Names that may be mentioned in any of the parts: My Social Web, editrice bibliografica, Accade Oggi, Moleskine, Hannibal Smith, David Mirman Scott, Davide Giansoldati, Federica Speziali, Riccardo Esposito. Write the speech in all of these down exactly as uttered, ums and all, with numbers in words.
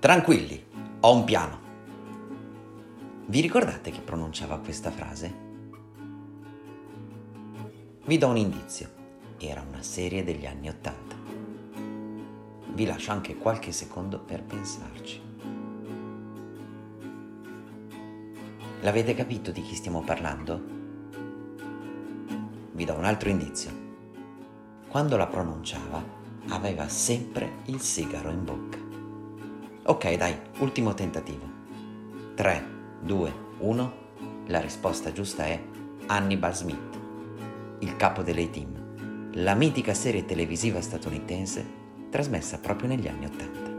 Tranquilli, ho un piano. Vi ricordate chi pronunciava questa frase? Vi do un indizio. Era una serie degli anni Ottanta. Vi lascio anche qualche secondo per pensarci. L'avete capito di chi stiamo parlando? Vi do un altro indizio. Quando la pronunciava, aveva sempre il sigaro in bocca. Ok, dai, ultimo tentativo. tre, due, uno. La risposta giusta è Hannibal Smith, il capo dell'A-Team. La mitica serie televisiva statunitense trasmessa proprio negli anni Ottanta.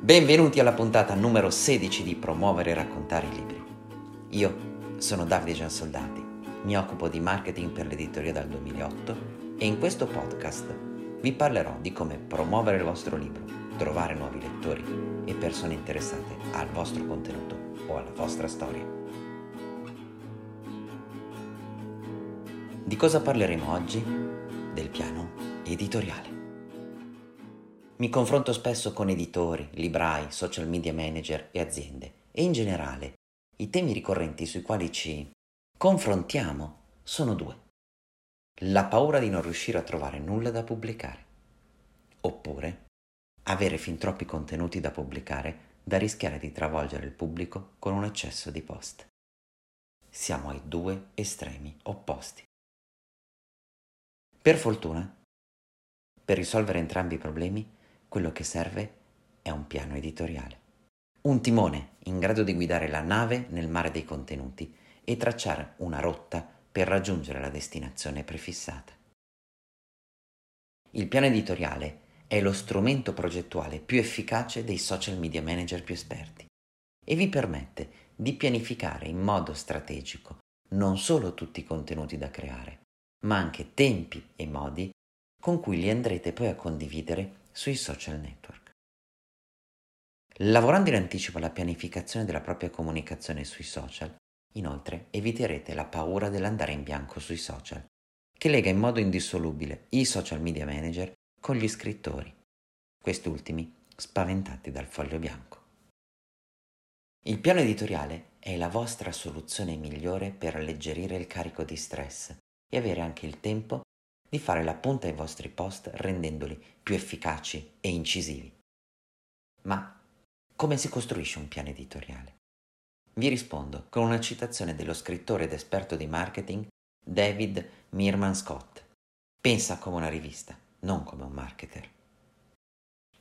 Benvenuti alla puntata numero sedici di Promuovere e Raccontare i Libri. Io sono Davide Giansoldati, mi occupo di marketing per l'editoria dal duemilaotto e in questo podcast vi parlerò di come promuovere il vostro libro, trovare nuovi lettori e persone interessate al vostro contenuto o alla vostra storia. Di cosa parleremo oggi? Del piano editoriale. Mi confronto spesso con editori, librai, social media manager e aziende e in generale i temi ricorrenti sui quali ci confrontiamo sono due. La paura di non riuscire a trovare nulla da pubblicare oppure avere fin troppi contenuti da pubblicare da rischiare di travolgere il pubblico con un eccesso di post. Siamo ai due estremi opposti. Per fortuna, per risolvere entrambi i problemi, quello che serve è un piano editoriale. Un timone in grado di guidare la nave nel mare dei contenuti e tracciare una rotta per raggiungere la destinazione prefissata. Il piano editoriale è lo strumento progettuale più efficace dei social media manager più esperti e vi permette di pianificare in modo strategico non solo tutti i contenuti da creare, ma anche tempi e modi con cui li andrete poi a condividere sui social network. Lavorando in anticipo alla pianificazione della propria comunicazione sui social, inoltre eviterete la paura dell'andare in bianco sui social, che lega in modo indissolubile i social media manager con gli scrittori, questi ultimi spaventati dal foglio bianco. Il piano editoriale è la vostra soluzione migliore per alleggerire il carico di stress e avere anche il tempo di fare la punta ai vostri post rendendoli più efficaci e incisivi. Ma come si costruisce un piano editoriale? Vi rispondo con una citazione dello scrittore ed esperto di marketing David Mirman Scott. Pensa come una rivista, non come un marketer.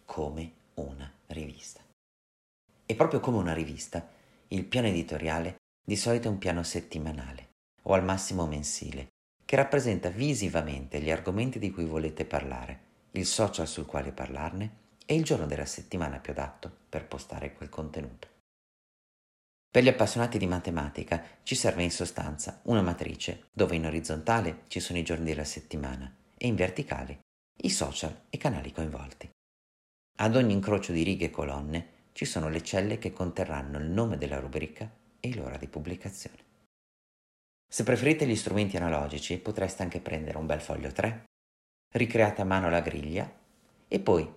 Come una rivista. E proprio come una rivista, il piano editoriale di solito è un piano settimanale o al massimo mensile, che rappresenta visivamente gli argomenti di cui volete parlare, il social sul quale parlarne e il giorno della settimana più adatto per postare quel contenuto. Per gli appassionati di matematica ci serve in sostanza una matrice dove in orizzontale ci sono i giorni della settimana e in verticale i social e i canali coinvolti. Ad ogni incrocio di righe e colonne ci sono le celle che conterranno il nome della rubrica e l'ora di pubblicazione. Se preferite gli strumenti analogici, potreste anche prendere un bel foglio tre, ricreate a mano la griglia e poi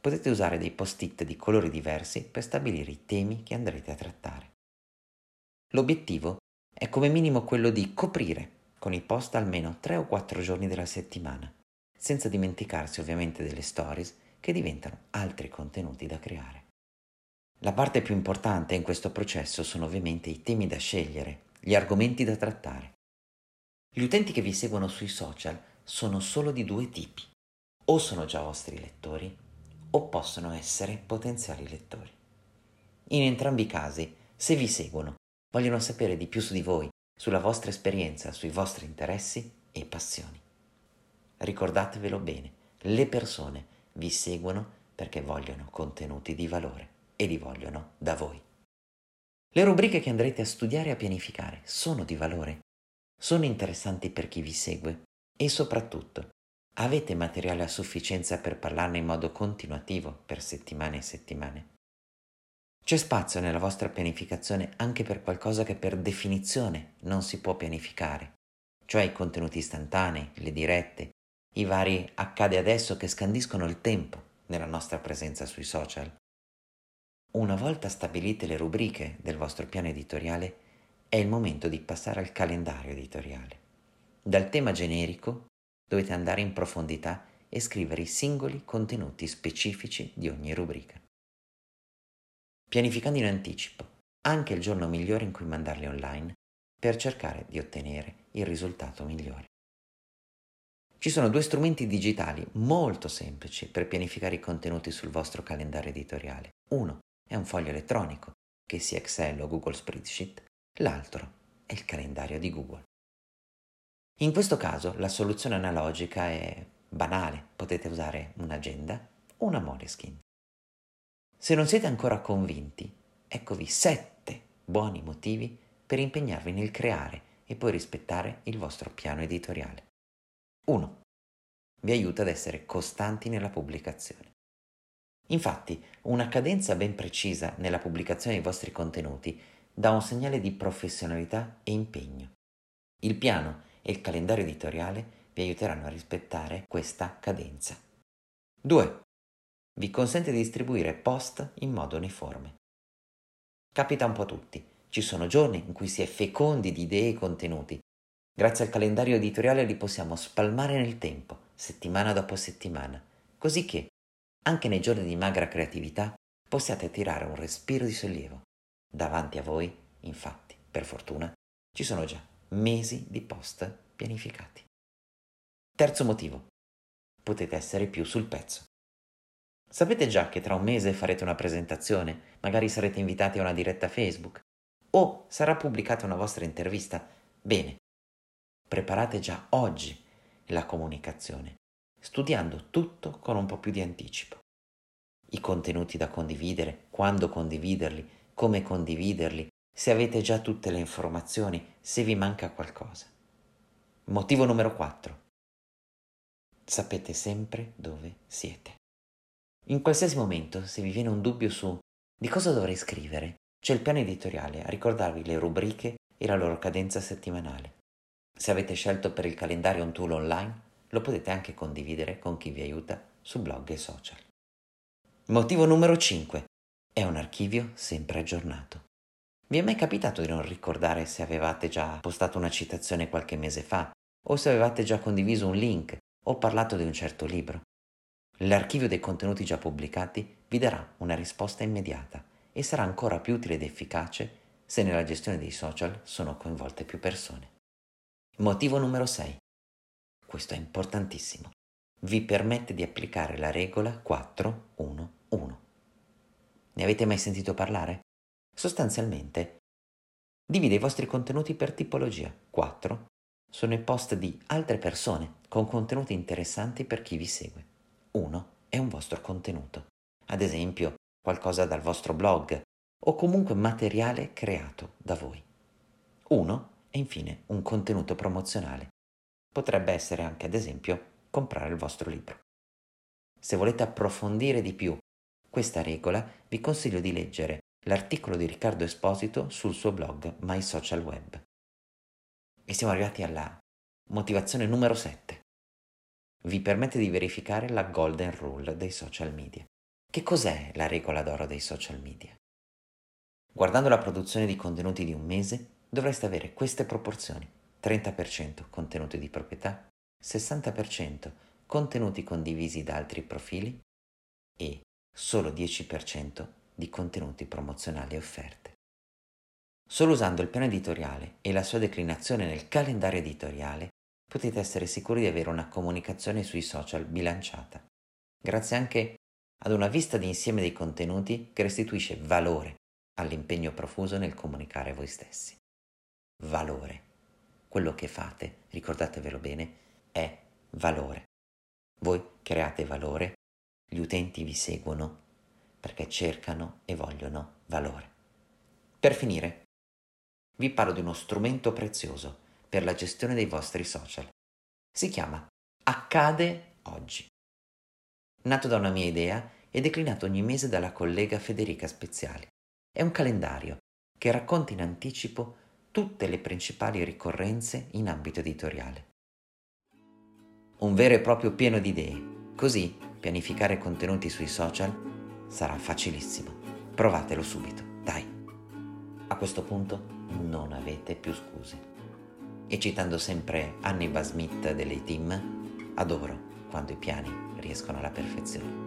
potete usare dei post-it di colori diversi per stabilire i temi che andrete a trattare. L'obiettivo è come minimo quello di coprire con i post almeno tre o quattro giorni della settimana, senza dimenticarsi ovviamente delle stories che diventano altri contenuti da creare. La parte più importante in questo processo sono ovviamente i temi da scegliere, gli argomenti da trattare. Gli utenti che vi seguono sui social sono solo di due tipi. O sono già vostri lettori, o possono essere potenziali lettori. In entrambi i casi, se vi seguono, vogliono sapere di più su di voi, sulla vostra esperienza, sui vostri interessi e passioni. Ricordatevelo bene, le persone vi seguono perché vogliono contenuti di valore e li vogliono da voi. Le rubriche che andrete a studiare e a pianificare sono di valore, sono interessanti per chi vi segue e soprattutto avete materiale a sufficienza per parlarne in modo continuativo per settimane e settimane. C'è spazio nella vostra pianificazione anche per qualcosa che per definizione non si può pianificare, cioè i contenuti istantanei, le dirette, i vari accade adesso che scandiscono il tempo nella nostra presenza sui social. Una volta stabilite le rubriche del vostro piano editoriale, è il momento di passare al calendario editoriale. Dal tema generico dovete andare in profondità e scrivere i singoli contenuti specifici di ogni rubrica. Pianificando in anticipo anche il giorno migliore in cui mandarli online per cercare di ottenere il risultato migliore. Ci sono due strumenti digitali molto semplici per pianificare i contenuti sul vostro calendario editoriale. Uno è un foglio elettronico, che sia Excel o Google Spreadsheet, l'altro è il calendario di Google. In questo caso la soluzione analogica è banale, potete usare un'agenda o una Moleskine. Se non siete ancora convinti, eccovi sette buoni motivi per impegnarvi nel creare e poi rispettare il vostro piano editoriale. uno. Vi aiuta ad essere costanti nella pubblicazione. Infatti, una cadenza ben precisa nella pubblicazione dei vostri contenuti dà un segnale di professionalità e impegno. Il piano e il calendario editoriale vi aiuteranno a rispettare questa cadenza. due. Vi consente di distribuire post in modo uniforme. Capita un po' a tutti. Ci sono giorni in cui si è fecondi di idee e contenuti. Grazie al calendario editoriale li possiamo spalmare nel tempo, settimana dopo settimana, così che, anche nei giorni di magra creatività, possiate tirare un respiro di sollievo. Davanti a voi, infatti, per fortuna, ci sono già mesi di post pianificati. Terzo motivo. Potete essere più sul pezzo. Sapete già che tra un mese farete una presentazione, magari sarete invitati a una diretta Facebook, o sarà pubblicata una vostra intervista? Bene, preparate già oggi la comunicazione, studiando tutto con un po' più di anticipo. I contenuti da condividere, quando condividerli, come condividerli, se avete già tutte le informazioni, se vi manca qualcosa. Motivo numero quattro. Sapete sempre dove siete. In qualsiasi momento, se vi viene un dubbio su di cosa dovrei scrivere, c'è il piano editoriale a ricordarvi le rubriche e la loro cadenza settimanale. Se avete scelto per il calendario un tool online, lo potete anche condividere con chi vi aiuta su blog e social. Motivo numero cinque. È un archivio sempre aggiornato. Vi è mai capitato di non ricordare se avevate già postato una citazione qualche mese fa, o se avevate già condiviso un link, ho parlato di un certo libro? L'archivio dei contenuti già pubblicati vi darà una risposta immediata e sarà ancora più utile ed efficace se nella gestione dei social sono coinvolte più persone. Motivo numero sei. Questo è importantissimo. Vi permette di applicare la regola quattro uno uno. Ne avete mai sentito parlare? Sostanzialmente, divide i vostri contenuti per tipologia. quattro sono i post di altre persone con contenuti interessanti per chi vi segue. uno è un vostro contenuto, ad esempio qualcosa dal vostro blog o comunque materiale creato da voi. uno è infine un contenuto promozionale, potrebbe essere anche ad esempio comprare il vostro libro. Se volete approfondire di più questa regola vi consiglio di leggere l'articolo di Riccardo Esposito sul suo blog My Social Web. E siamo arrivati alla motivazione numero sette. Vi permette di verificare la golden rule dei social media. Che cos'è la regola d'oro dei social media? Guardando la produzione di contenuti di un mese, dovreste avere queste proporzioni: trenta per cento contenuti di proprietà, sessanta per cento contenuti condivisi da altri profili e solo dieci per cento di contenuti promozionali e offerte. Solo usando il piano editoriale e la sua declinazione nel calendario editoriale potete essere sicuri di avere una comunicazione sui social bilanciata, grazie anche ad una vista d'insieme dei contenuti che restituisce valore all'impegno profuso nel comunicare voi stessi. Valore. Quello che fate, ricordatevelo bene, è valore. Voi create valore, gli utenti vi seguono perché cercano e vogliono valore. Per finire, vi parlo di uno strumento prezioso per la gestione dei vostri social. Si chiama Accade Oggi. Nato da una mia idea e declinato ogni mese dalla collega Federica Speziali. È un calendario che racconta in anticipo tutte le principali ricorrenze in ambito editoriale. Un vero e proprio pieno di idee, così pianificare contenuti sui social sarà facilissimo. Provatelo subito, dai! A questo punto non avete più scuse. E citando sempre Hannibal Smith delle Team, adoro quando i piani riescono alla perfezione.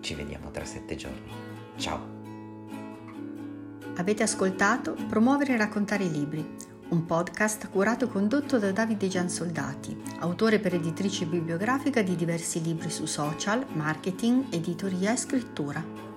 Ci vediamo tra sette giorni. Ciao! Avete ascoltato Promuovere e raccontare i libri, un podcast curato e condotto da Davide Giansoldati, autore per editrice bibliografica di diversi libri su social, marketing, editoria e scrittura.